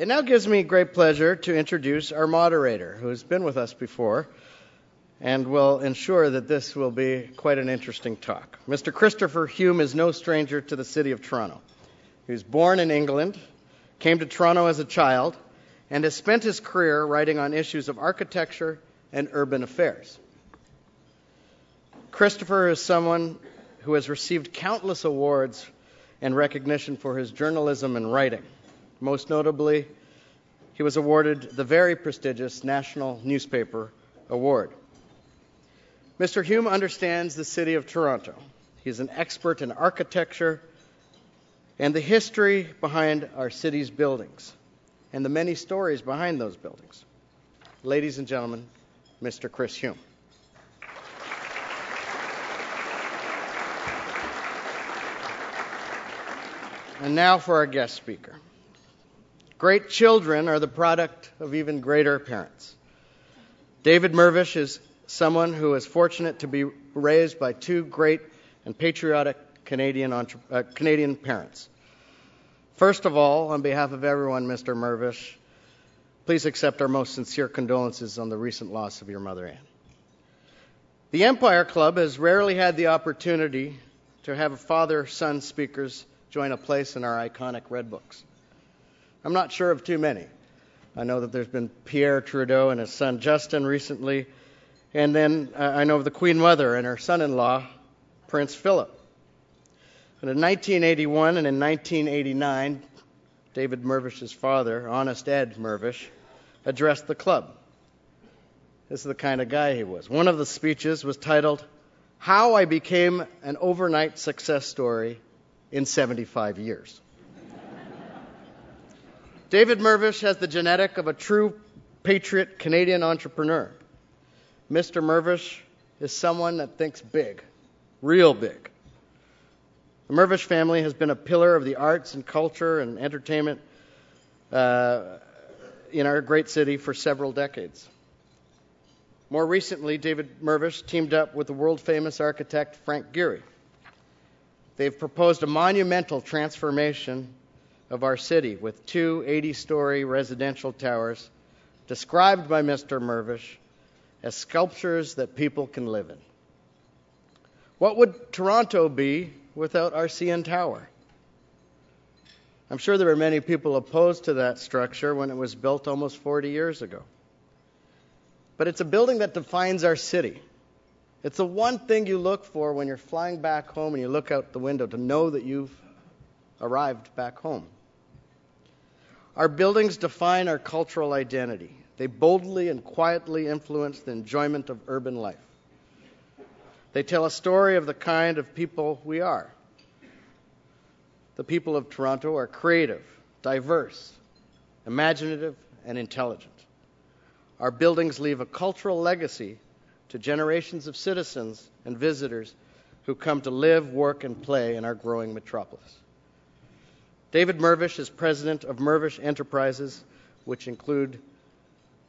It now gives me great pleasure to introduce our moderator, who has been with us before and will ensure that this will be quite an interesting talk. Mr. Christopher Hume is no stranger to the city of Toronto. He was born in England, came to Toronto as a child, and has spent his career writing on issues of architecture and urban affairs. Christopher is someone who has received countless awards and recognition for his journalism and writing. Most notably, he was awarded the very prestigious National Newspaper Award. Mr. Hume understands the city of Toronto. He's an expert in architecture and the history behind our city's buildings and the many stories behind those buildings. Ladies and gentlemen, Mr. Chris Hume. And now for our guest speaker. Great children are the product of even greater parents. David Mirvish is someone who is fortunate to be raised by two great and patriotic Canadian parents. First of all, on behalf of everyone, Mr. Mirvish, please accept our most sincere condolences on the recent loss of your mother, Anne. The Empire Club has rarely had the opportunity to have father-son speakers join a place in our iconic Red Books. I'm not sure of too many. I know that there's been Pierre Trudeau and his son Justin recently, and then I know of the Queen Mother and her son-in-law, Prince Philip. And in 1981 and in 1989, David Mirvish's father, Honest Ed Mirvish, addressed the club. This is the kind of guy he was. One of the speeches was titled, "How I Became an Overnight Success Story in 75 years. David Mirvish has the genetic of a true patriot Canadian entrepreneur. Mr. Mirvish is someone that thinks big, real big. The Mirvish family has been a pillar of the arts and culture and entertainment in our great city for several decades. More recently, David Mirvish teamed up with the world-famous architect Frank Gehry. They've proposed a monumental transformation of our city with two 80-story residential towers described by Mr. Mirvish as sculptures that people can live in. What would Toronto be without our CN Tower? I'm sure there were many people opposed to that structure when it was built almost 40 years ago. But it's a building that defines our city. It's the one thing you look for when you're flying back home and you look out the window to know that you've arrived back home. Our buildings define our cultural identity. They boldly and quietly influence the enjoyment of urban life. They tell a story of the kind of people we are. The people of Toronto are creative, diverse, imaginative, and intelligent. Our buildings leave a cultural legacy to generations of citizens and visitors who come to live, work, and play in our growing metropolis. David Mirvish is president of Mirvish Enterprises, which include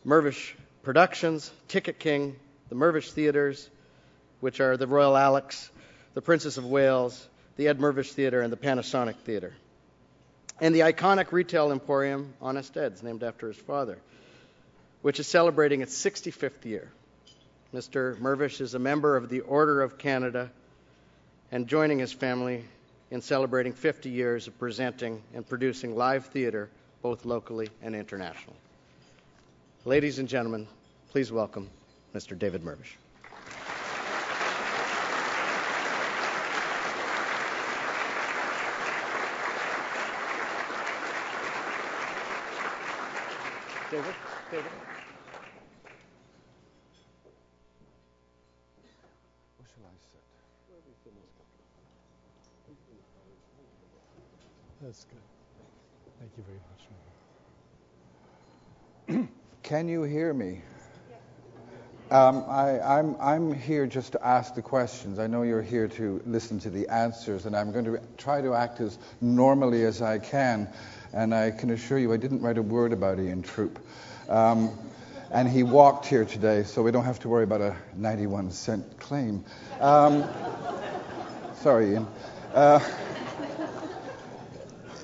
Mirvish Productions, Ticket King, the Mirvish Theatres, which are the Royal Alex, the Princess of Wales, the Ed Mirvish Theatre, and the Panasonic Theatre, and the iconic retail emporium, Honest Ed's, named after his father, which is celebrating its 65th year. Mr. Mirvish is a member of the Order of Canada and joining his family in celebrating 50 years of presenting and producing live theatre, both locally and internationally. Ladies and gentlemen, please welcome Mr. David Mirvish. David. That's good. Thank you very much. Can you hear me? I'm here just to ask the questions. I know you're here to listen to the answers, and I'm going to try to act as normally as I can. And I can assure you I didn't write a word about Ian Troop. And he walked here today, so we don't have to worry about a 91-cent claim. Sorry, Ian.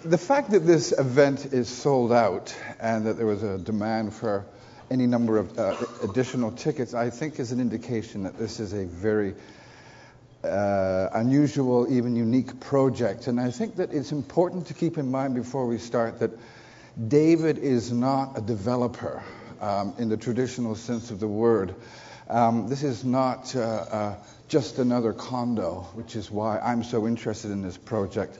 The fact that this event is sold out and that there was a demand for any number of additional tickets, I think, is an indication that this is a very unusual, even unique project. And I think that it's important to keep in mind before we start that David is not a developer in the traditional sense of the word. This is not just another condo, which is why I'm so interested in this project.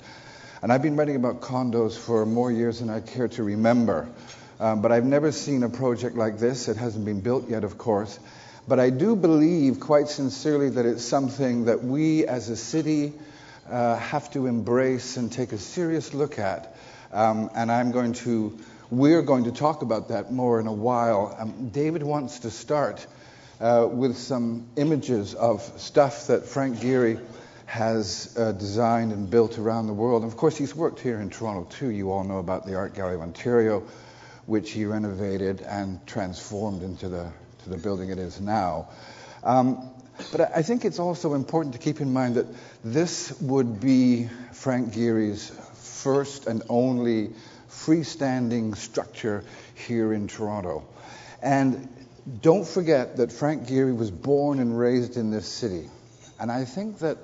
And I've been writing about condos for more years than I care to remember. But I've never seen a project like this. It hasn't been built yet, of course. But I do believe quite sincerely that it's something that we as a city have to embrace and take a serious look at. And we're going to talk about that more in a while. David wants to start with some images of stuff that Frank Gehry has designed and built around the world. And of course, he's worked here in Toronto too. You all know about the Art Gallery of Ontario, which he renovated and transformed into the building it is now. But I think it's also important to keep in mind that this would be Frank Gehry's first and only freestanding structure here in Toronto. And don't forget that Frank Gehry was born and raised in this city. And I think that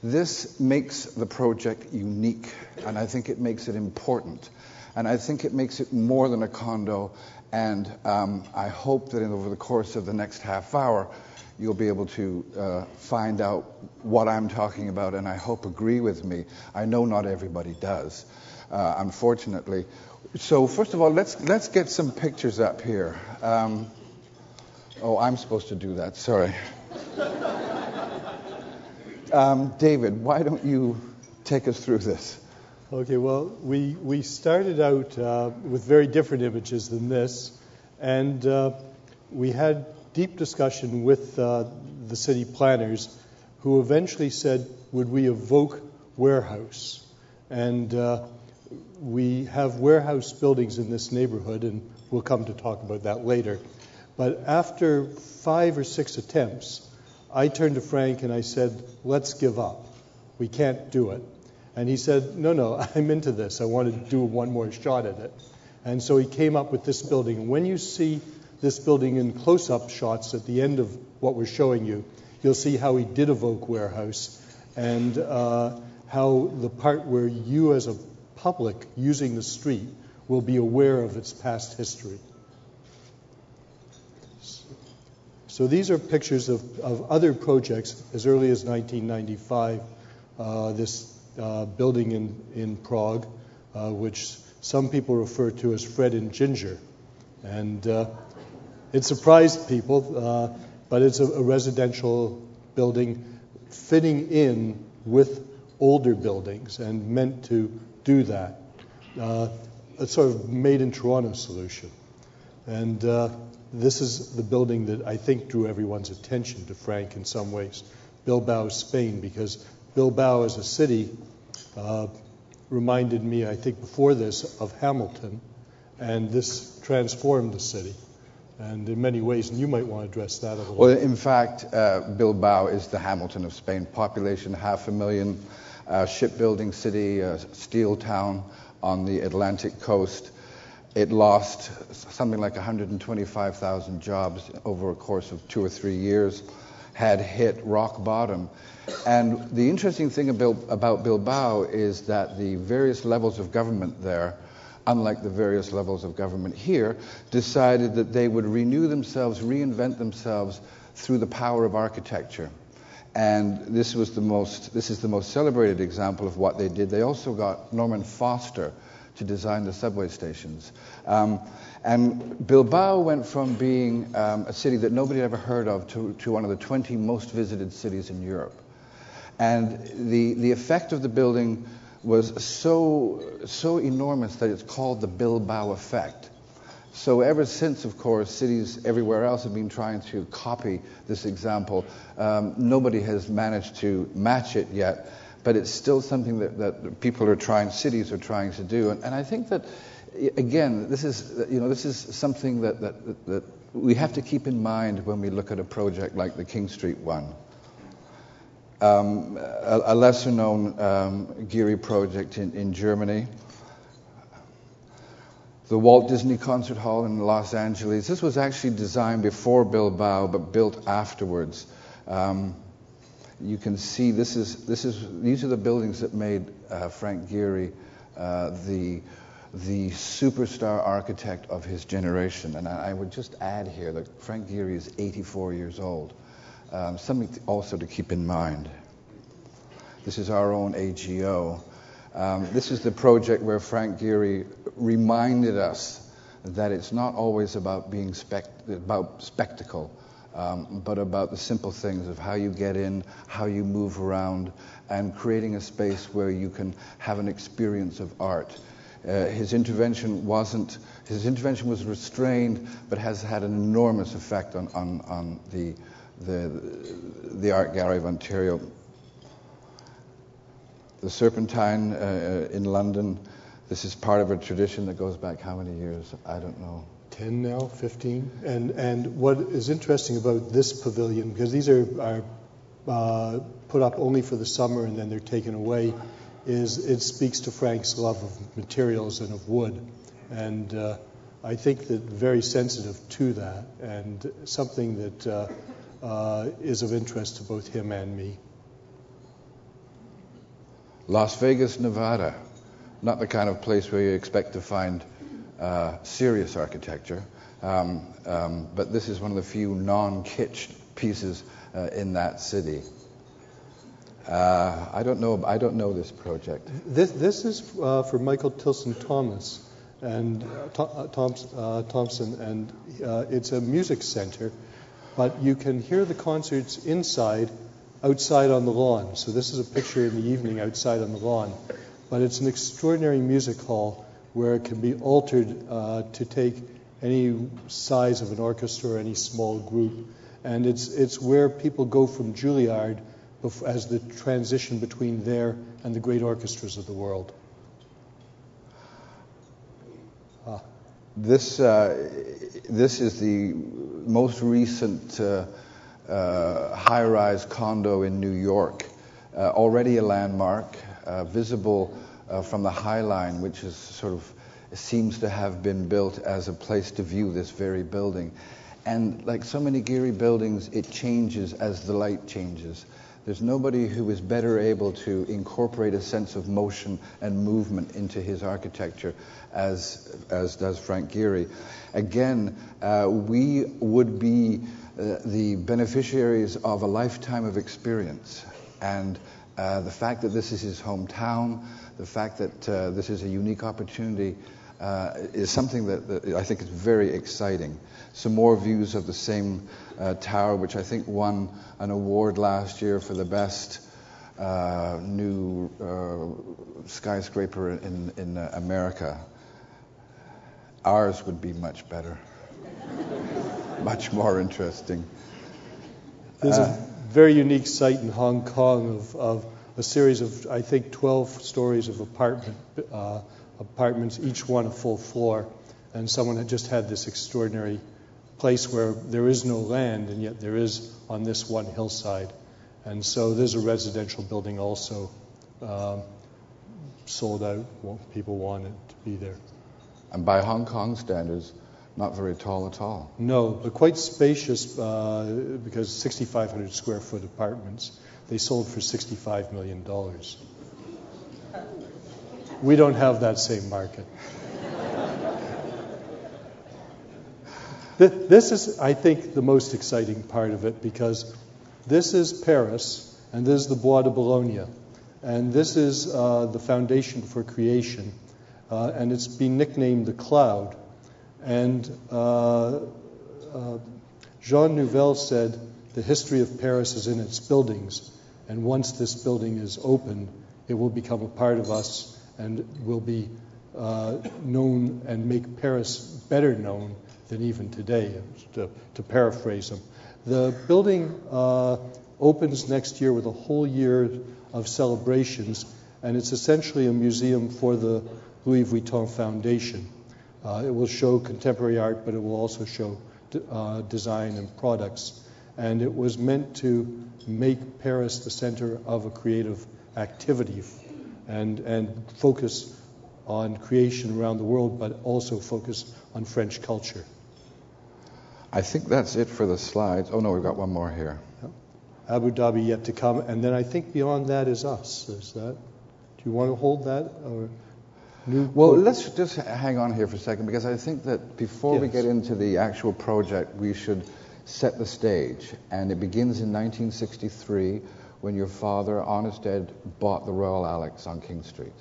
this makes the project unique, and I think it makes it important. And I think it makes it more than a condo, and I hope that over the course of the next half hour, you'll be able to find out what I'm talking about, and I hope agree with me. I know not everybody does, unfortunately. So first of all, let's get some pictures up here. I'm supposed to do that, sorry. David, why don't you take us through this? Okay, well, we started out with very different images than this, and we had deep discussion with the city planners, who eventually said, would we evoke warehouse? And we have warehouse buildings in this neighborhood, and we'll come to talk about that later. But after 5 or 6 attempts, I turned to Frank and I said, let's give up. We can't do it. And he said, no, I'm into this. I want to do one more shot at it. And so he came up with this building. When you see this building in close-up shots at the end of what we're showing you, you'll see how he did evoke warehouse and how the part where you as a public using the street will be aware of its past history. So these are pictures of other projects as early as 1995. This building in Prague, which some people refer to as Fred and Ginger. And it surprised people, but it's a residential building fitting in with older buildings and meant to do that. A sort of made-in-Toronto solution. And this is the building that I think drew everyone's attention to Frank in some ways, Bilbao, Spain, because Bilbao as a city reminded me, I think before this, of Hamilton, and this transformed the city. And in many ways, and you might want to address that a little bit. Well, in fact, Bilbao is the Hamilton of Spain. Population 500,000, shipbuilding city, steel town on the Atlantic coast. It lost something like 125,000 jobs over a course of 2 or 3 years, had hit rock bottom. And the interesting thing about Bilbao is that the various levels of government there, unlike the various levels of government here, decided that they would renew themselves, reinvent themselves through the power of architecture. And this is the most celebrated example of what they did. They also got Norman Foster to design the subway stations. And Bilbao went from being a city that nobody had ever heard of to one of the 20 most visited cities in Europe. And the effect of the building was so enormous that it's called the Bilbao effect. So ever since, of course, cities everywhere else have been trying to copy this example. Nobody has managed to match it yet, but it's still something that cities are trying to do. And I think that, again, this is something that we have to keep in mind when we look at a project like the King Street one. A lesser-known Gehry project in Germany. the Walt Disney Concert Hall in Los Angeles. This was actually designed before Bilbao, but built afterwards. You can see these are the buildings that made Frank Gehry the superstar architect of his generation. And I would just add here that Frank Gehry is 84 years old. Something also to keep in mind. This is our own AGO. This is the project where Frank Gehry reminded us that it's not always about being spectacle, but about the simple things of how you get in, how you move around, and creating a space where you can have an experience of art. His intervention was restrained, but has had an enormous effect on the Art Gallery of Ontario. The Serpentine in London, this is part of a tradition that goes back how many years? I don't know. 10 now, 15. And what is interesting about this pavilion, because these are put up only for the summer and then they're taken away, is it speaks to Frank's love of materials and of wood. And I think that very sensitive to that, and something that is of interest to both him and me. Las Vegas, Nevada, not the kind of place where you expect to find serious architecture, but this is one of the few non-kitsch pieces in that city. I don't know this project. This is for Michael Tilson Thomas and Thompson, and it's a music center, but you can hear the concerts inside, outside on the lawn. So this is a picture in the evening outside on the lawn. But it's an extraordinary music hall where it can be altered to take any size of an orchestra or any small group. And it's where people go from Juilliard as the transition between there and the great orchestras of the world. This is the most recent high-rise condo in New York, already a landmark, visible from the High Line, which is sort of seems to have been built as a place to view this very building. And like so many Gehry buildings, it changes as the light changes. There's nobody who is better able to incorporate a sense of motion and movement into his architecture as does Frank Gehry. Again, we would be the beneficiaries of a lifetime of experience, and the fact that this is his hometown, the fact that this is a unique opportunity is something that I think is very exciting. Some more views of the same tower, which I think won an award last year for the best new skyscraper in America. Ours would be much better. Much more interesting. There's a very unique site in Hong Kong of a series of, I think, 12 stories of apartments, each one a full floor. And someone had just had this extraordinary place where there is no land, and yet there is on this one hillside. And so there's a residential building also sold out. Well, people want it to be there. And by Hong Kong standards, not very tall at all. No, but quite spacious because 6,500 square foot apartments. They sold for $65 million. We don't have that same market. This is, I think, the most exciting part of it, because this is Paris and this is the Bois de Boulogne. And this is the foundation for creation. And it's been nicknamed the Cloud. And Jean Nouvel said, the history of Paris is in its buildings, and once this building is open, it will become a part of us and will be known and make Paris better known than even today, to paraphrase him. The building opens next year with a whole year of celebrations, and it's essentially a museum for the Louis Vuitton Foundation. It will show contemporary art, but it will also show design and products. And it was meant to make Paris the center of a creative activity and focus on creation around the world, but also focused on French culture. I think that's it for the slides. Oh, no, we've got one more here. Yeah. Abu Dhabi yet to come. And then I think beyond that is us. Is that? Do you want to hold that? Or new well, book? Let's just hang on here for a second, because I think that before we get into the actual project, we should set the stage. And it begins in 1963 when your father, Honest Ed, bought the Royal Alex on King Street.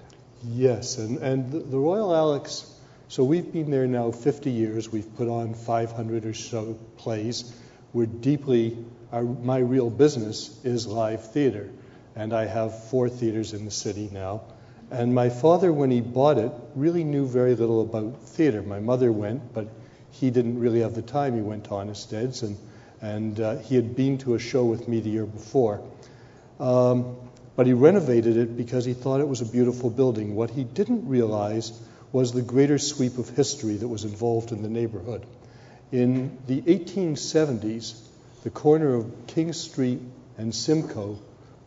Yes, and the Royal Alex, so we've been there now 50 years. We've put on 500 or so plays. We're deeply, my real business is live theater, and I have 4 theaters in the city now. And my father, when he bought it, really knew very little about theater. My mother went, but he didn't really have the time. He went to Honest Ed's, and he had been to a show with me the year before. But he renovated it because he thought it was a beautiful building. What he didn't realize was the greater sweep of history that was involved in the neighborhood. In the 1870s, the corner of King Street and Simcoe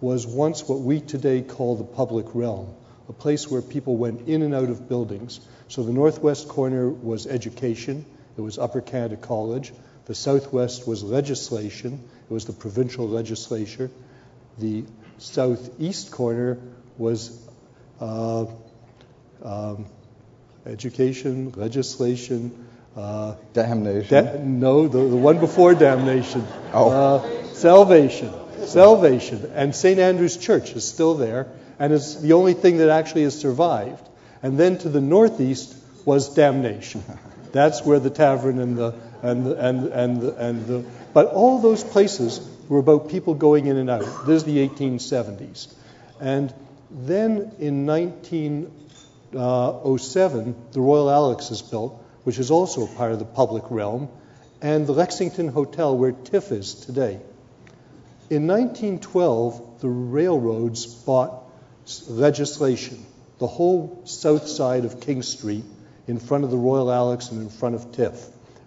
was once what we today call the public realm, a place where people went in and out of buildings. So the northwest corner was education. It was Upper Canada College. The southwest was legislation. It was the provincial legislature. The southeast corner was education, legislation. Damnation. No, the one before damnation. Salvation. And St. Andrew's Church is still there, and it's the only thing that actually has survived. And then to the northeast was damnation. That's where the tavern and the but all those places were about people going in and out. This is the 1870s. And then in 1907, the Royal Alex is built, which is also part of the public realm, and the Lexington Hotel, where TIFF is today. In 1912, the railroads bought legislation, the whole south side of King Street, in front of the Royal Alex and in front of TIFF,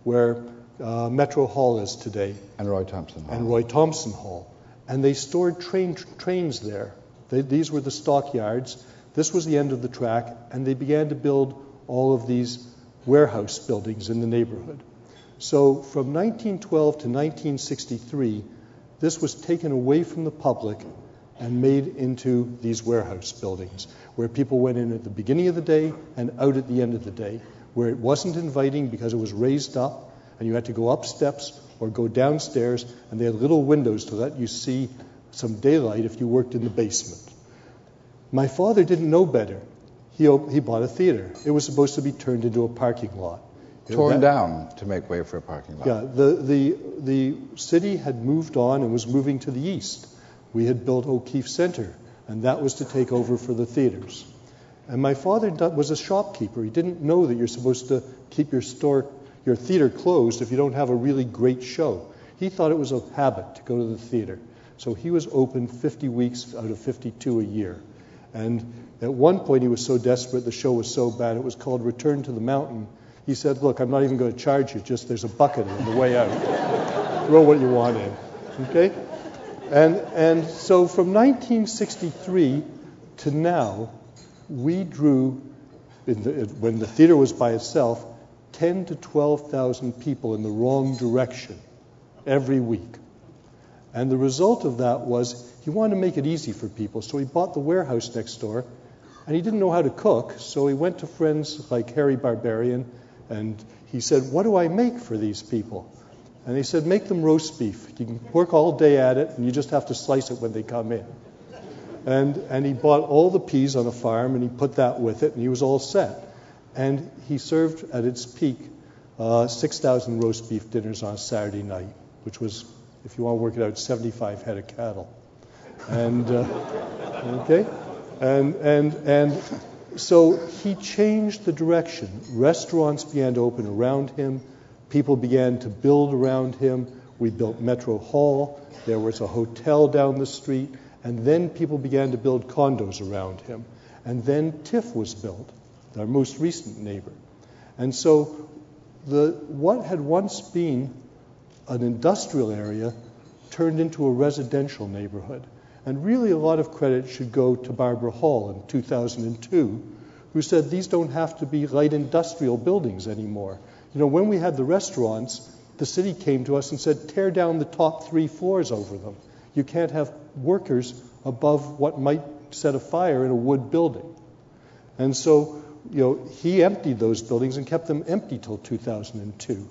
where Metro Hall is today. And Roy Thompson Hall. And they stored trains there. These were the stockyards. This was the end of the track, and they began to build all of these warehouse buildings in the neighborhood. So from 1912 to 1963, this was taken away from the public and made into these warehouse buildings, where people went in at the beginning of the day and out at the end of the day, where it wasn't inviting because it was raised up, and you had to go up steps or go downstairs, and they had little windows to let you see some daylight if you worked in the basement. My father didn't know better. He bought a theater. It was supposed to be turned into a parking lot. Torn down to make way for a parking lot. Yeah, the city had moved on and was moving to the east. We had built O'Keeffe Center, and that was to take over for the theaters. And my father was a shopkeeper. He didn't know that you're supposed to keep your theater closed if you don't have a really great show. He thought it was a habit to go to the theater. So he was open 50 weeks out of 52 a year. And at one point he was so desperate, the show was so bad, it was called Return to the Mountain. He said, look, I'm not even going to charge you, just there's a bucket on the way out. Throw what you want in. Okay? And so from 1963 to now, we drew, when the theater was by itself, 10 to 12,000 people in the wrong direction every week. And the result of that was he wanted to make it easy for people, so he bought the warehouse next door, and he didn't know how to cook, so he went to friends like Harry Barbarian, and he said, what do I make for these people? And they said, make them roast beef. You can work all day at it, and you just have to slice it when they come in. And he bought all the peas on a farm, and he put that with it, and he was all set. And he served at its peak 6,000 roast beef dinners on a Saturday night, which was, if you want to work it out, 75 head of cattle. And okay, and so he changed the direction. Restaurants began to open around him. People began to build around him. We built Metro Hall. There was a hotel down the street, and then people began to build condos around him. And then TIFF was built, our most recent neighbor. And so what had once been an industrial area turned into a residential neighborhood. And really a lot of credit should go to Barbara Hall in 2002, who said these don't have to be light industrial buildings anymore. You know, when we had the restaurants, the city came to us and said, tear down the top 3 floors over them. You can't have workers above what might set a fire in a wood building. And so, you know, he emptied those buildings and kept them empty till 2002.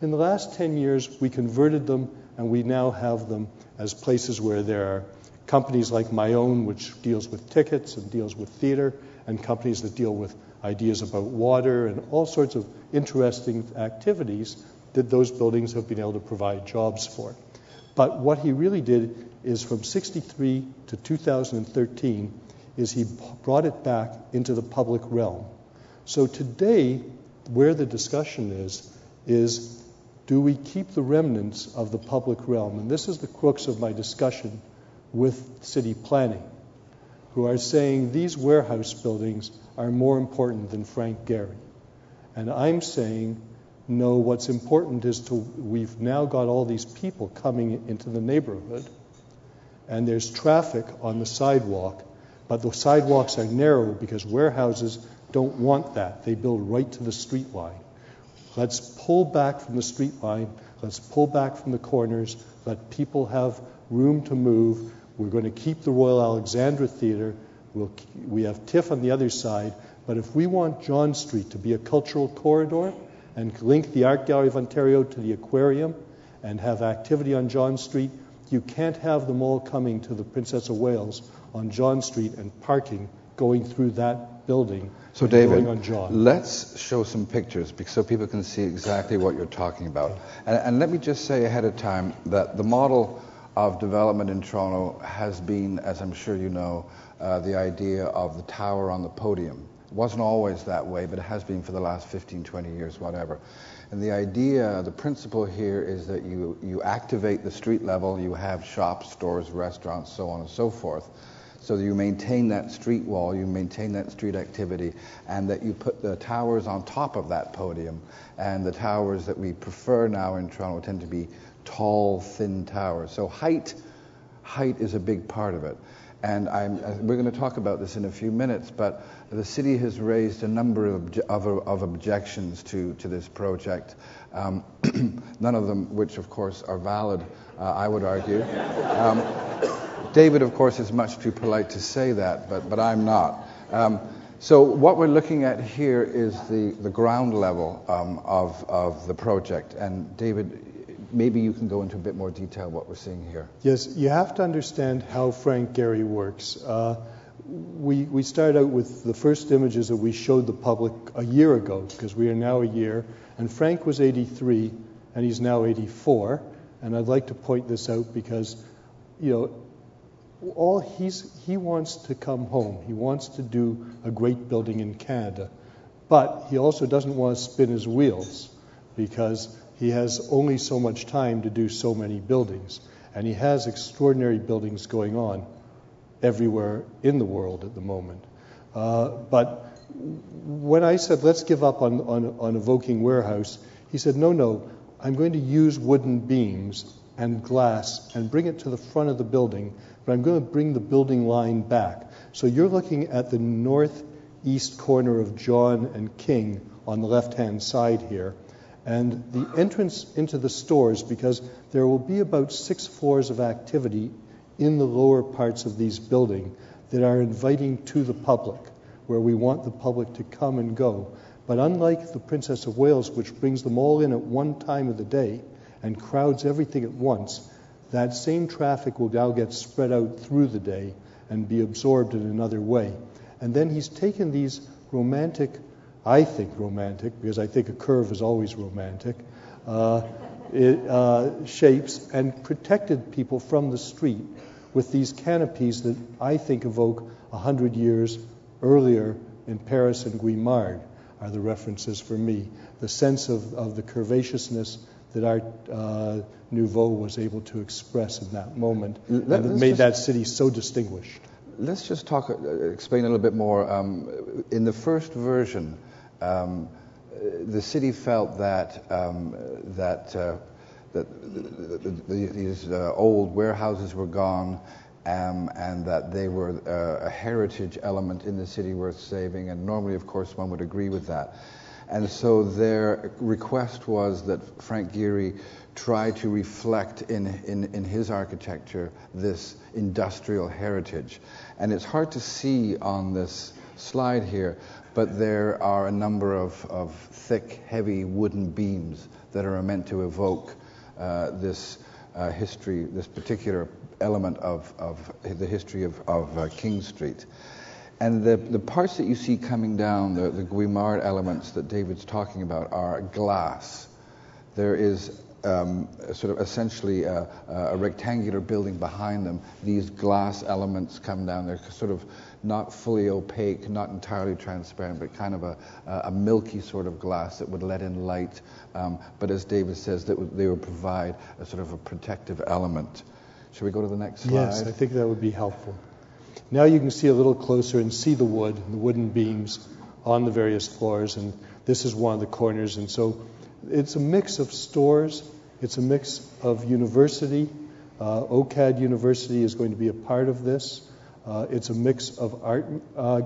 In the last 10 years, we converted them, and we now have them as places where there are companies like my own, which deals with tickets and deals with theater, and companies that deal with ideas about water and all sorts of interesting activities that those buildings have been able to provide jobs for. But what he really did is from 1963 to 2013 is he brought it back into the public realm. So today, where the discussion is do we keep the remnants of the public realm? And this is the crux of my discussion with city planning, who are saying these warehouse buildings are more important than Frank Gehry. And I'm saying, no, what's important is we've now got all these people coming into the neighborhood, and there's traffic on the sidewalk, but the sidewalks are narrow because warehouses don't want that. They build right to the street line. Let's pull back from the street line. Let's pull back from the corners. Let people have room to move. We're going to keep the Royal Alexandra Theatre. We have TIFF on the other side. But if we want John Street to be a cultural corridor and link the Art Gallery of Ontario to the aquarium and have activity on John Street, you can't have them all coming to the Princess of Wales on John Street and parking going through that building. So David, let's show some pictures so people can see exactly what you're talking about. And let me just say ahead of time that the model of development in Toronto has been, as I'm sure you know, the idea of the tower on the podium. It wasn't always that way, but it has been for the last 15, 20 years, whatever. And the idea, the principle here is that you activate the street level, you have shops, stores, restaurants, so on and so forth. So that you maintain that street wall, you maintain that street activity, and that you put the towers on top of that podium. And the towers that we prefer now in Toronto tend to be tall, thin towers. So height is a big part of it. And we're going to talk about this in a few minutes, but the city has raised a number of objections to this project, none of them which, of course, are valid, I would argue. David, of course, is much too polite to say that, but I'm not. So what we're looking at here is the ground level of the project. And David, maybe you can go into a bit more detail what we're seeing here. Yes, you have to understand how Frank Gehry works. We started out with the first images that we showed the public a year ago, because we are now a year. And Frank was 83, and he's now 84. And I'd like to point this out because, you know, he wants to come home. He wants to do a great building in Canada. But he also doesn't want to spin his wheels because he has only so much time to do so many buildings. And he has extraordinary buildings going on everywhere in the world at the moment. But when I said, let's give up on evoking warehouse, he said, no, I'm going to use wooden beams and glass and bring it to the front of the building, but I'm going to bring the building line back. So you're looking at the northeast corner of John and King on the left-hand side here, and the entrance into the stores, because there will be about 6 floors of activity in the lower parts of these buildings that are inviting to the public, where we want the public to come and go. But unlike the Princess of Wales, which brings them all in at one time of the day and crowds everything at once, that same traffic will now get spread out through the day and be absorbed in another way. And then he's taken these romantic, because I think a curve is always romantic, shapes, and protected people from the street with these canopies that I think evoke 100 years earlier in Paris and Guimard are the references for me. The sense of the curvaceousness that Art Nouveau was able to express in that moment and made that city so distinguished. Let's just explain a little bit more. In the first version, the city felt that these old warehouses were gone and that they were a heritage element in the city worth saving, and normally, of course, one would agree with that. And so their request was that Frank Gehry try to reflect in his architecture this industrial heritage. And it's hard to see on this slide here, but there are a number of thick, heavy wooden beams that are meant to evoke this history, this particular element of the history of King Street. And the parts that you see coming down, the Guimard elements that David's talking about, are glass. There is sort of essentially a rectangular building behind them. These glass elements come down. They're sort of not fully opaque, not entirely transparent, but kind of a milky sort of glass that would let in light. But as David says, that they would provide a sort of a protective element. Should we go to the next slide? Yes, I think that would be helpful. Now you can see a little closer and see the wood, the wooden beams on the various floors, and this is one of the corners. And so it's a mix of stores, it's a mix of university. OCAD University is going to be a part of this. It's a mix of art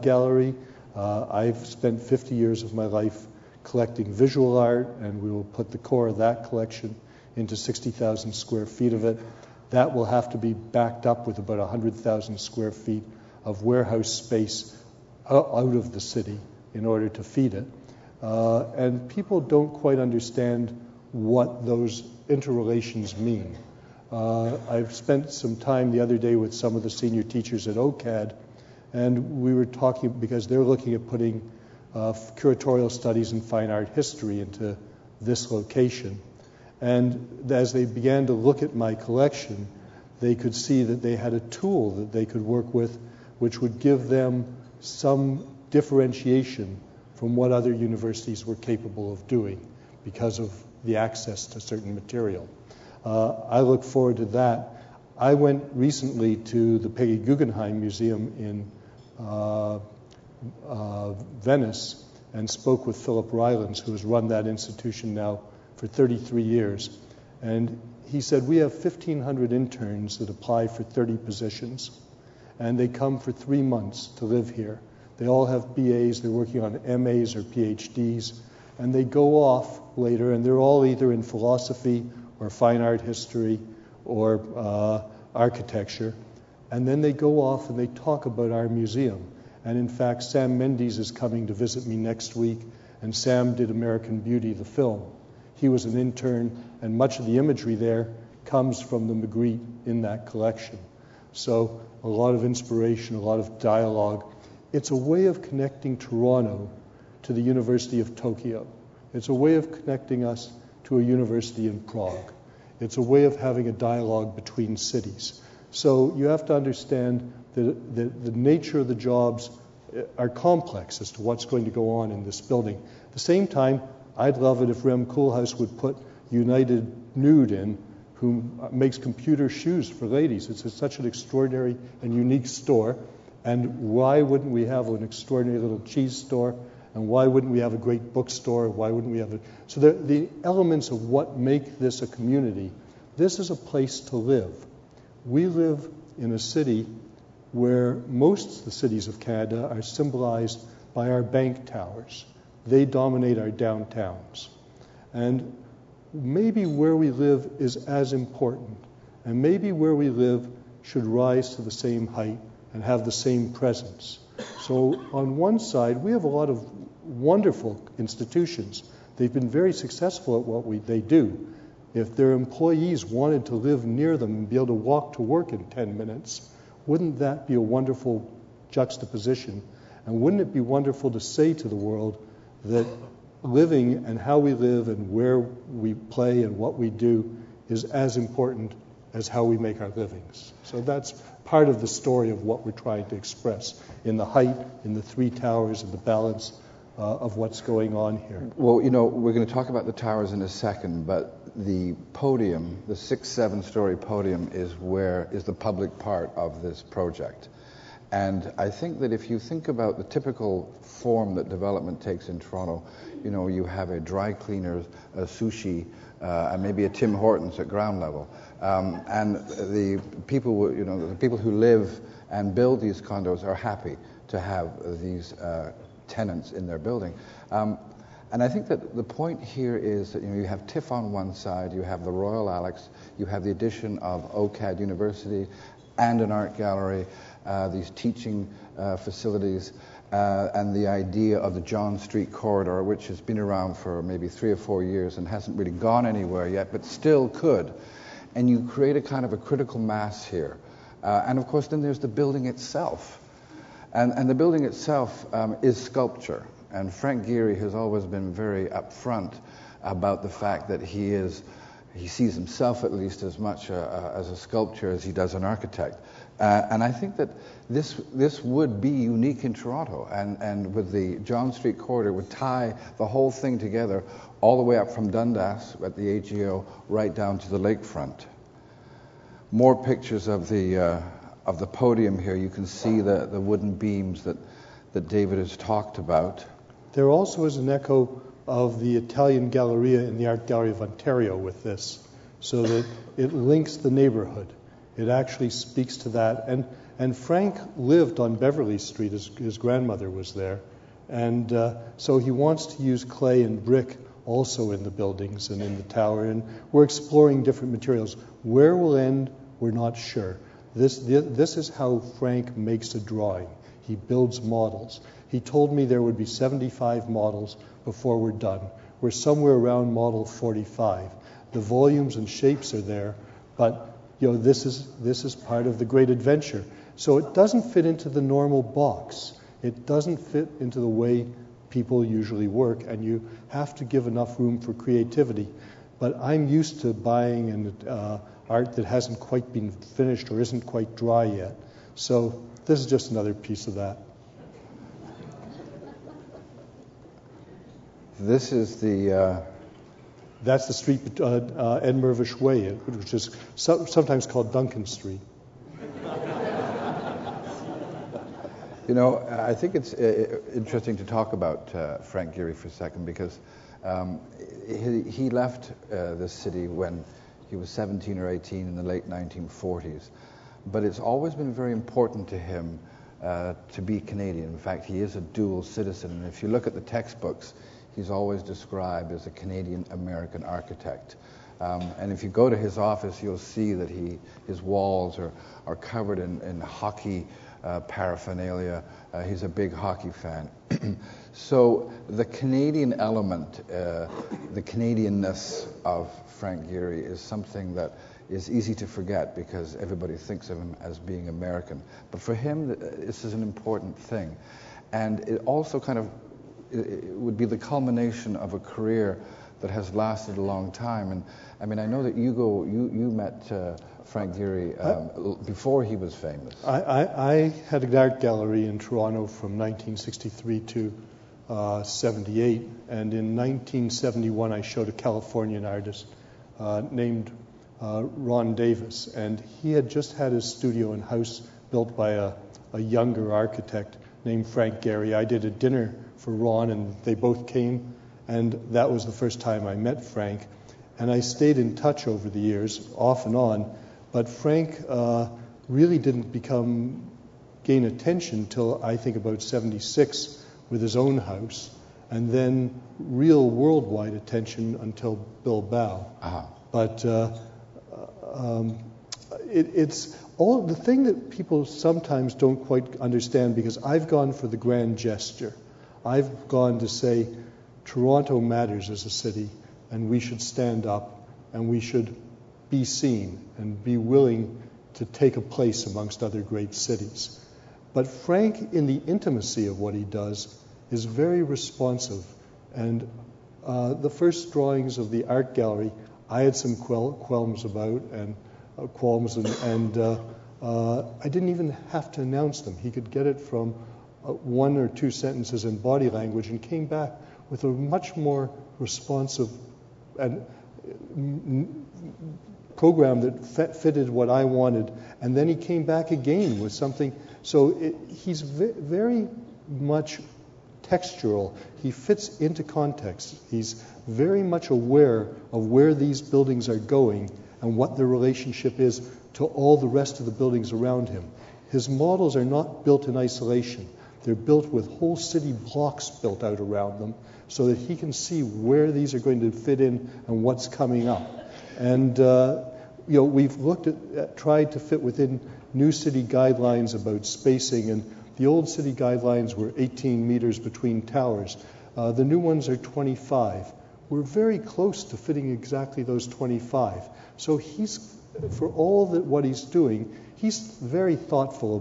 gallery. I've spent 50 years of my life collecting visual art, and we will put the core of that collection into 60,000 square feet of it. That will have to be backed up with about 100,000 square feet of warehouse space out of the city in order to feed it. And people don't quite understand what those interrelations mean. I've spent some time the other day with some of the senior teachers at OCAD, and we were talking, because they're looking at putting curatorial studies and fine art history into this location. And as they began to look at my collection, they could see that they had a tool that they could work with, which would give them some differentiation from what other universities were capable of doing because of the access to certain material. I look forward to that. I went recently to the Peggy Guggenheim Museum in Venice and spoke with Philip Rylands, who has run that institution now for 33 years. And he said, we have 1,500 interns that apply for 30 positions, and they come for 3 months to live here. They all have BAs, they're working on MAs or PhDs, and they go off later, and they're all either in philosophy or fine art history or architecture. And then they go off and they talk about our museum. And in fact, Sam Mendes is coming to visit me next week, and Sam did American Beauty, the film. He was an intern, and much of the imagery there comes from the Magritte in that collection. So a lot of inspiration, a lot of dialogue. It's a way of connecting Toronto to the University of Tokyo. It's a way of connecting us to a university in Prague. It's a way of having a dialogue between cities. So you have to understand that the nature of the jobs are complex as to what's going to go on in this building. At the same time, I'd love it if Rem Koolhaas would put United Nude in, who makes computer shoes for ladies. It's such an extraordinary and unique store. And why wouldn't we have an extraordinary little cheese store? And why wouldn't we have a great bookstore? Why wouldn't we have a... So the elements of what make this a community, this is a place to live. We live in a city where most of the cities of Canada are symbolized by our bank towers. They dominate our downtowns. And maybe where we live is as important. And maybe where we live should rise to the same height and have the same presence. So on one side, we have a lot of wonderful institutions. They've been very successful at what they do. If their employees wanted to live near them and be able to walk to work in 10 minutes, wouldn't that be a wonderful juxtaposition? And wouldn't it be wonderful to say to the world, that living and how we live and where we play and what we do is as important as how we make our livings. So that's part of the story of what we're trying to express in the height, in the three towers, and the balance of what's going on here. Well, you know, we're going to talk about the towers in a second, but the podium, the 6-7 story podium, is the public part of this project. And I think that if you think about the typical form that development takes in Toronto, you know, you have a dry cleaner, a sushi, and maybe a Tim Hortons at ground level. And the people, you know, the people who live and build these condos are happy to have these tenants in their building. And I think that the point here is that, you know, you have TIFF on one side, you have the Royal Alex, you have the addition of OCAD University and an art gallery, these teaching facilities, and the idea of the John Street corridor, which has been around for maybe 3 or 4 years and hasn't really gone anywhere yet, but still could. And you create a kind of a critical mass here. And of course, then there's the building itself. And the building itself is sculpture. And Frank Gehry has always been very upfront about the fact that he sees himself at least as much as a sculptor as he does an architect. And I think that this would be unique in Toronto. And with the John Street corridor, it would tie the whole thing together all the way up from Dundas at the AGO right down to the lakefront. More pictures of the podium here. You can see the wooden beams that David has talked about. There also is an echo of the Italian Galleria in the Art Gallery of Ontario with this, so that it links the neighborhood. It actually speaks to that. And Frank lived on Beverly Street. His grandmother was there. And so he wants to use clay and brick also in the buildings and in the tower. And we're exploring different materials. Where we'll end, we're not sure. This is how Frank makes a drawing. He builds models. He told me there would be 75 models before we're done. We're somewhere around model 45. The volumes and shapes are there, but you know, this is part of the great adventure. So it doesn't fit into the normal box. It doesn't fit into the way people usually work, and you have to give enough room for creativity. But I'm used to buying art that hasn't quite been finished or isn't quite dry yet. So this is just another piece of that. This is the... That's the street, Ed Mirvish Way, which is sometimes called Duncan Street. You know, I think it's interesting to talk about Frank Gehry for a second, because he left this city when he was 17 or 18 in the late 1940s. But it's always been very important to him to be Canadian. In fact, he is a dual citizen. And if you look at the textbooks, he's always described as a Canadian-American architect. And if you go to his office, you'll see that his walls are covered in hockey paraphernalia. He's a big hockey fan. So the Canadian element, the Canadian-ness of Frank Gehry is something that is easy to forget, because everybody thinks of him as being American. But for him, this is an important thing. And it also kind of it would be the culmination of a career that has lasted a long time. And I mean, I know that you met Frank Gehry before he was famous. I had an art gallery in Toronto from 1963 to 78. And in 1971, I showed a Californian artist named Ron Davis, and he had just had his studio and house built by a younger architect named Frank Gehry. I did a dinner for Ron, and they both came, and that was the first time I met Frank. And I stayed in touch over the years, off and on, but Frank really didn't gain attention till I think about 76 with his own house, and then real worldwide attention until Bilbao. Uh-huh. But it's all the thing that people sometimes don't quite understand, because I've gone for the grand gesture. I've gone to say Toronto matters as a city, and we should stand up, and we should be seen and be willing to take a place amongst other great cities. But Frank, in the intimacy of what he does, is very responsive. And the first drawings of the art gallery, I had some qualms about, and I didn't even have to announce them. He could get it from one or two sentences in body language, and came back with a much more responsive and program that fitted what I wanted. And then he came back again with something. So he's very much textural. He fits into context. He's very much aware of where these buildings are going and what their relationship is to all the rest of the buildings around him. His models are not built in isolation. They're built with whole city blocks built out around them so that he can see where these are going to fit in and what's coming up. And we've looked at tried to fit within new city guidelines about spacing, and the old city guidelines were 18 meters between towers. The new ones are 25. We're very close to fitting exactly those 25. So he's, for all that what he's doing, he's very thoughtful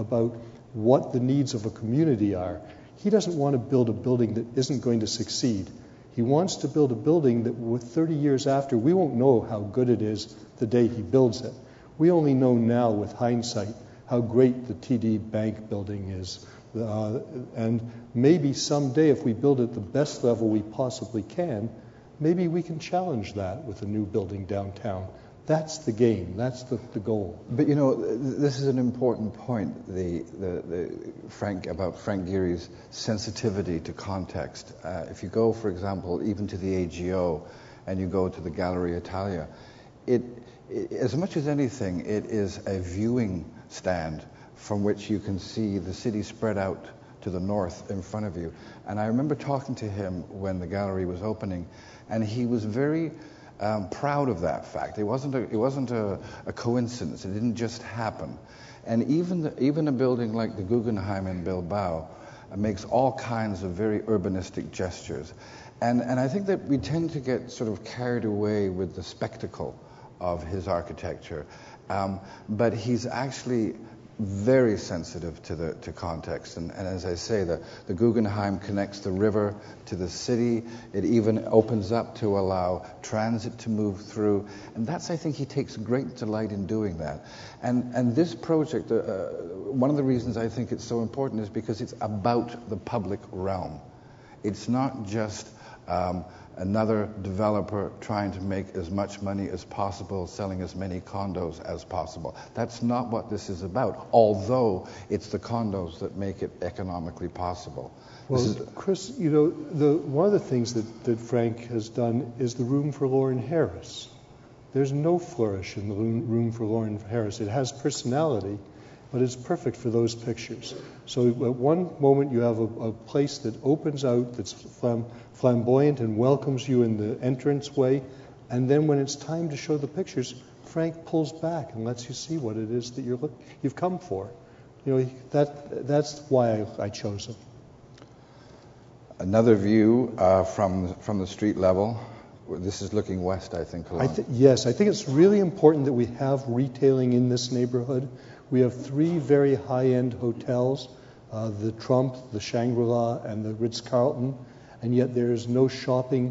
about what the needs of a community are. He doesn't want to build a building that isn't going to succeed. He wants to build a building that, with 30 years after, we won't know how good it is the day he builds it. We only know now, with hindsight, how great the TD Bank building is. And maybe someday, if we build at the best level we possibly can, maybe we can challenge that with a new building downtown. That's the game. That's the goal. But you know, this is an important point, about Frank Gehry's sensitivity to context. If you go, for example, even to the AGO, and you go to the Galleria Italia, it as much as anything, it is a viewing stand from which you can see the city spread out to the north in front of you. And I remember talking to him when the gallery was opening, and he was very proud of that fact. It wasn't a coincidence. It didn't just happen. And even a building like the Guggenheim in Bilbao makes all kinds of very urbanistic gestures. And I think that we tend to get sort of carried away with the spectacle of his architecture. But he's actually very sensitive to context. And as I say, the Guggenheim connects the river to the city. It even opens up to allow transit to move through. And that's, I think, he takes great delight in doing that. And this project, one of the reasons I think it's so important is because it's about the public realm. It's not just another developer trying to make as much money as possible, selling as many condos as possible. That's not what this is about, although it's the condos that make it economically possible. Well, Chris, you know, one of the things that Frank has done is the room for Lauren Harris. There's no flourish in the room for Lauren Harris. It has personality, but it's perfect for those pictures. So at one moment you have a place that opens out, that's flamboyant and welcomes you in the entranceway, and then when it's time to show the pictures, Frank pulls back and lets you see what it is that you've come for. You know, that's why I chose him. Another view from the street level. This is looking west, I think. Yes, I think it's really important that we have retailing in this neighborhood. We have three very high-end hotels, the Trump, the Shangri-La, and the Ritz-Carlton, and yet there is no shopping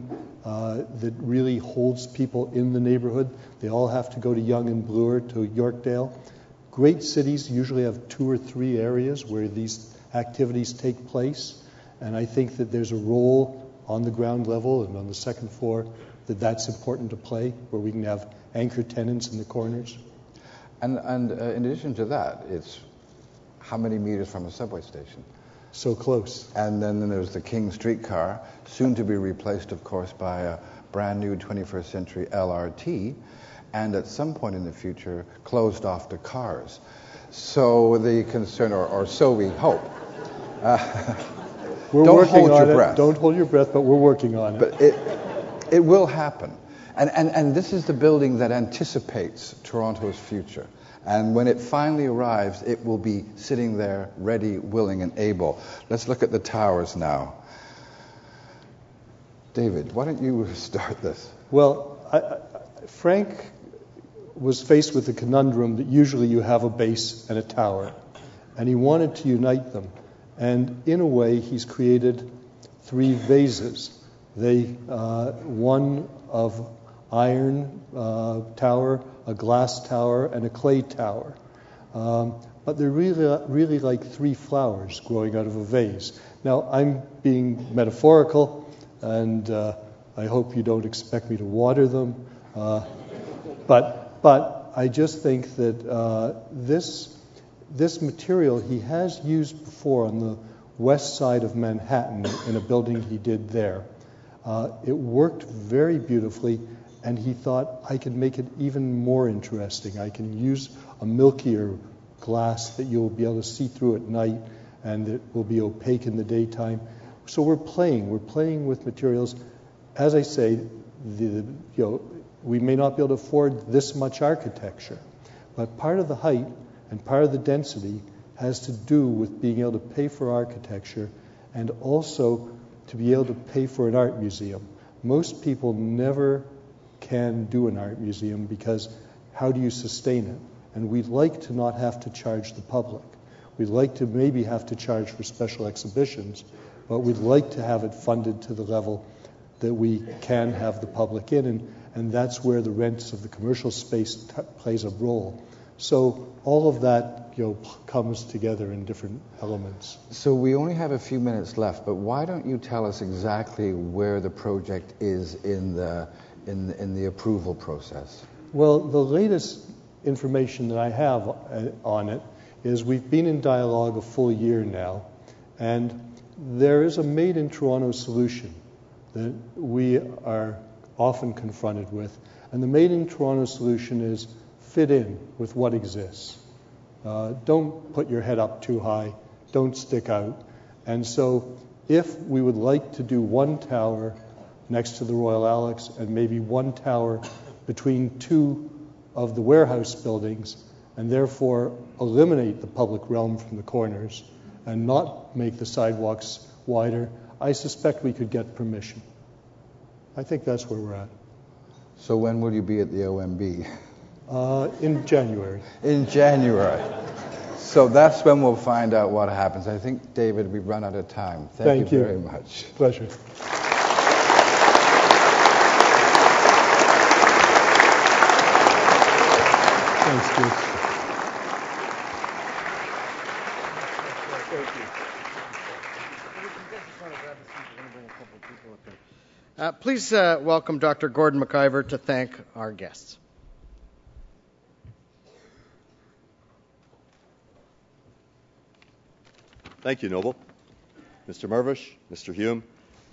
that really holds people in the neighborhood. They all have to go to Yonge and Bloor, to Yorkdale. Great cities usually have two or three areas where these activities take place, and I think that there's a role on the ground level and on the second floor that's important to play, where we can have anchor tenants in the corners. And in addition to that, it's how many meters from a subway station? So close. And then there's the King streetcar, soon to be replaced, of course, by a brand new 21st century LRT, and at some point in the future, closed off to cars. So the concern, or so we hope. Don't hold your breath. Don't hold your breath, but we're working on it. But it will happen. And this is the building that anticipates Toronto's future. And when it finally arrives, it will be sitting there, ready, willing, and able. Let's look at the towers now. David, why don't you start this? Well, Frank was faced with the conundrum that usually you have a base and a tower. And he wanted to unite them. And in a way, he's created three vases. They, one of iron tower, a glass tower, and a clay tower. But they're really, really like three flowers growing out of a vase. Now, I'm being metaphorical, and I hope you don't expect me to water them. But But I just think that this material he has used before on the west side of Manhattan in a building he did there. It worked very beautifully, and he thought, I can make it even more interesting. I can use a milkier glass that you'll be able to see through at night, and it will be opaque in the daytime. So we're playing with materials. As I say, we may not be able to afford this much architecture, but part of the height and part of the density has to do with being able to pay for architecture and also to be able to pay for an art museum. Most people never can do an art museum because how do you sustain it? And we'd like to not have to charge the public. We'd like to maybe have to charge for special exhibitions, but we'd like to have it funded to the level that we can have the public in, and that's where the rents of the commercial space plays a role. So all of that comes together in different elements. So we only have a few minutes left, but why don't you tell us exactly where the project is in the approval process? Well, the latest information that I have on it is we've been in dialogue a full year now, and there is a made in Toronto solution that we are often confronted with. And the made in Toronto solution is fit in with what exists. Don't put your head up too high. Don't stick out. And so if we would like to do one tower next to the Royal Alex and maybe one tower between two of the warehouse buildings, and therefore eliminate the public realm from the corners and not make the sidewalks wider, I suspect we could get permission. I think that's where we're at. So when will you be at the OMB? In January. In January. So that's when we'll find out what happens. I think, David, we've run out of time. Thank you very much. Pleasure. Thanks, Jude. Thank you. Please welcome Dr. Gordon McIver to thank our guests. Thank you, Noble. Mr. Mirvish, Mr. Hume,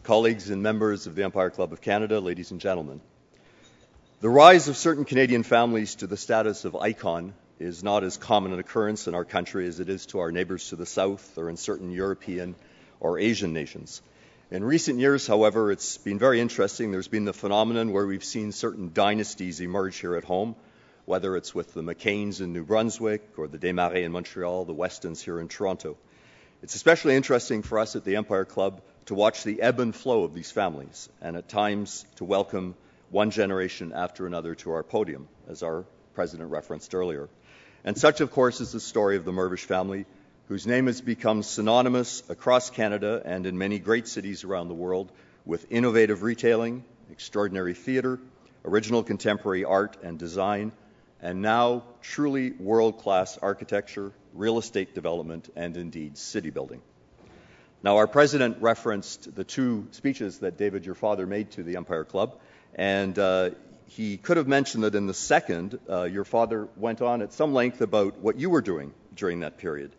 colleagues and members of the Empire Club of Canada, ladies and gentlemen. The rise of certain Canadian families to the status of icon is not as common an occurrence in our country as it is to our neighbors to the south or in certain European or Asian nations. In recent years, however, it's been very interesting. There's been the phenomenon where we've seen certain dynasties emerge here at home, whether it's with the McCains in New Brunswick or the Desmarais in Montreal, the Westons here in Toronto. It's especially interesting for us at the Empire Club to watch the ebb and flow of these families, and at times to welcome one generation after another to our podium, as our president referenced earlier. And such, of course, is the story of the Mirvish family, whose name has become synonymous across Canada and in many great cities around the world with innovative retailing, extraordinary theatre, original contemporary art and design, and now truly world-class architecture, real estate development, and indeed city building. Now, our president referenced the two speeches that David, your father, made to the Empire Club, and he could have mentioned that in the second, your father went on at some length about what you were doing during that period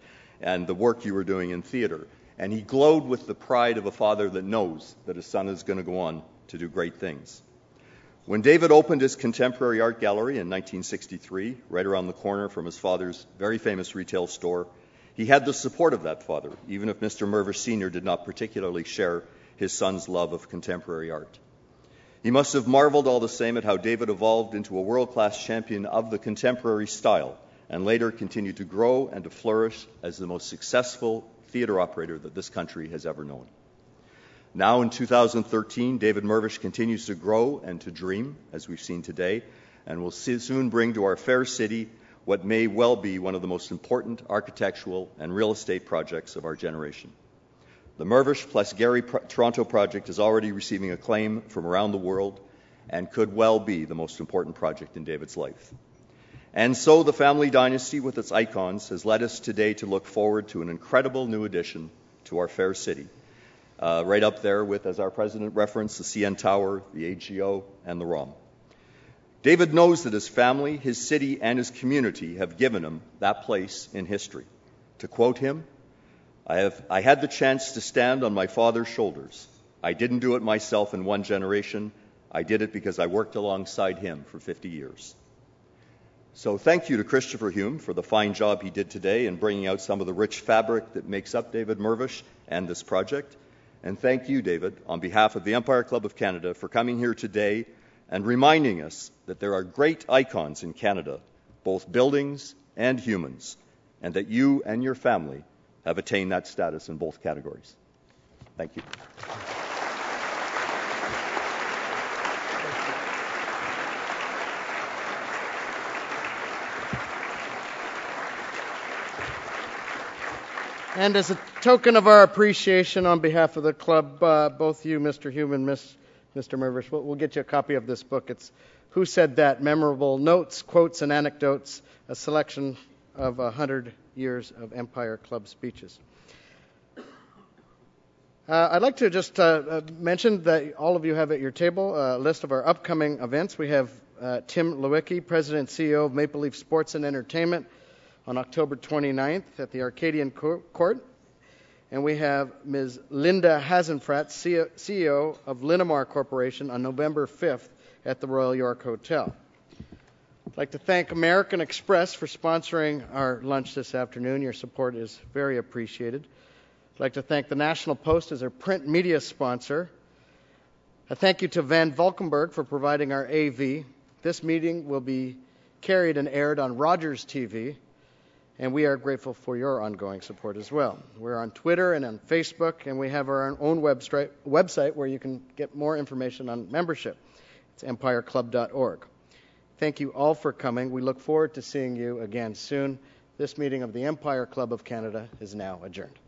and the work you were doing in theater. And he glowed with the pride of a father that knows that his son is going to go on to do great things. When David opened his contemporary art gallery in 1963, right around the corner from his father's very famous retail store, he had the support of that father, even if Mr. Mirvish Sr. did not particularly share his son's love of contemporary art. He must have marveled all the same at how David evolved into a world-class champion of the contemporary style and later continued to grow and to flourish as the most successful theatre operator that this country has ever known. Now in 2013, David Mirvish continues to grow and to dream, as we've seen today, and will soon bring to our fair city what may well be one of the most important architectural and real estate projects of our generation. The Mirvish plus Gehry Toronto project is already receiving acclaim from around the world and could well be the most important project in David's life. And so the family dynasty with its icons has led us today to look forward to an incredible new addition to our fair city, right up there with, as our president referenced, the CN Tower, the AGO, and the ROM. David knows that his family, his city, and his community have given him that place in history. To quote him, I had the chance to stand on my father's shoulders. I didn't do it myself in one generation. I did it because I worked alongside him for 50 years. So thank you to Christopher Hume for the fine job he did today in bringing out some of the rich fabric that makes up David Mirvish and this project. And thank you, David, on behalf of the Empire Club of Canada for coming here today and reminding us that there are great icons in Canada, both buildings and humans, and that you and your family have attained that status in both categories. Thank you. And as a token of our appreciation on behalf of the club, both you, Mr. Hume and Mr. Mirvish, we'll get you a copy of this book. It's Who Said That? Memorable Notes, Quotes, and Anecdotes, a selection of 100 years of Empire Club speeches. I'd like to just mention that all of you have at your table a list of our upcoming events. We have Tim Lewicki, President and CEO of Maple Leaf Sports and Entertainment, on October 29th at the Arcadian Court. And we have Ms. Linda Hasenfratz, CEO of Linamar Corporation, on November 5th at the Royal York Hotel. I'd like to thank American Express for sponsoring our lunch this afternoon. Your support is very appreciated. I'd like to thank the National Post as our print media sponsor. A thank you to Van Valkenburg for providing our AV. This meeting will be carried and aired on Rogers TV, and we are grateful for your ongoing support as well. We're on Twitter and on Facebook, and we have our own website where you can get more information on membership. It's empireclub.org. Thank you all for coming. We look forward to seeing you again soon. This meeting of the Empire Club of Canada is now adjourned.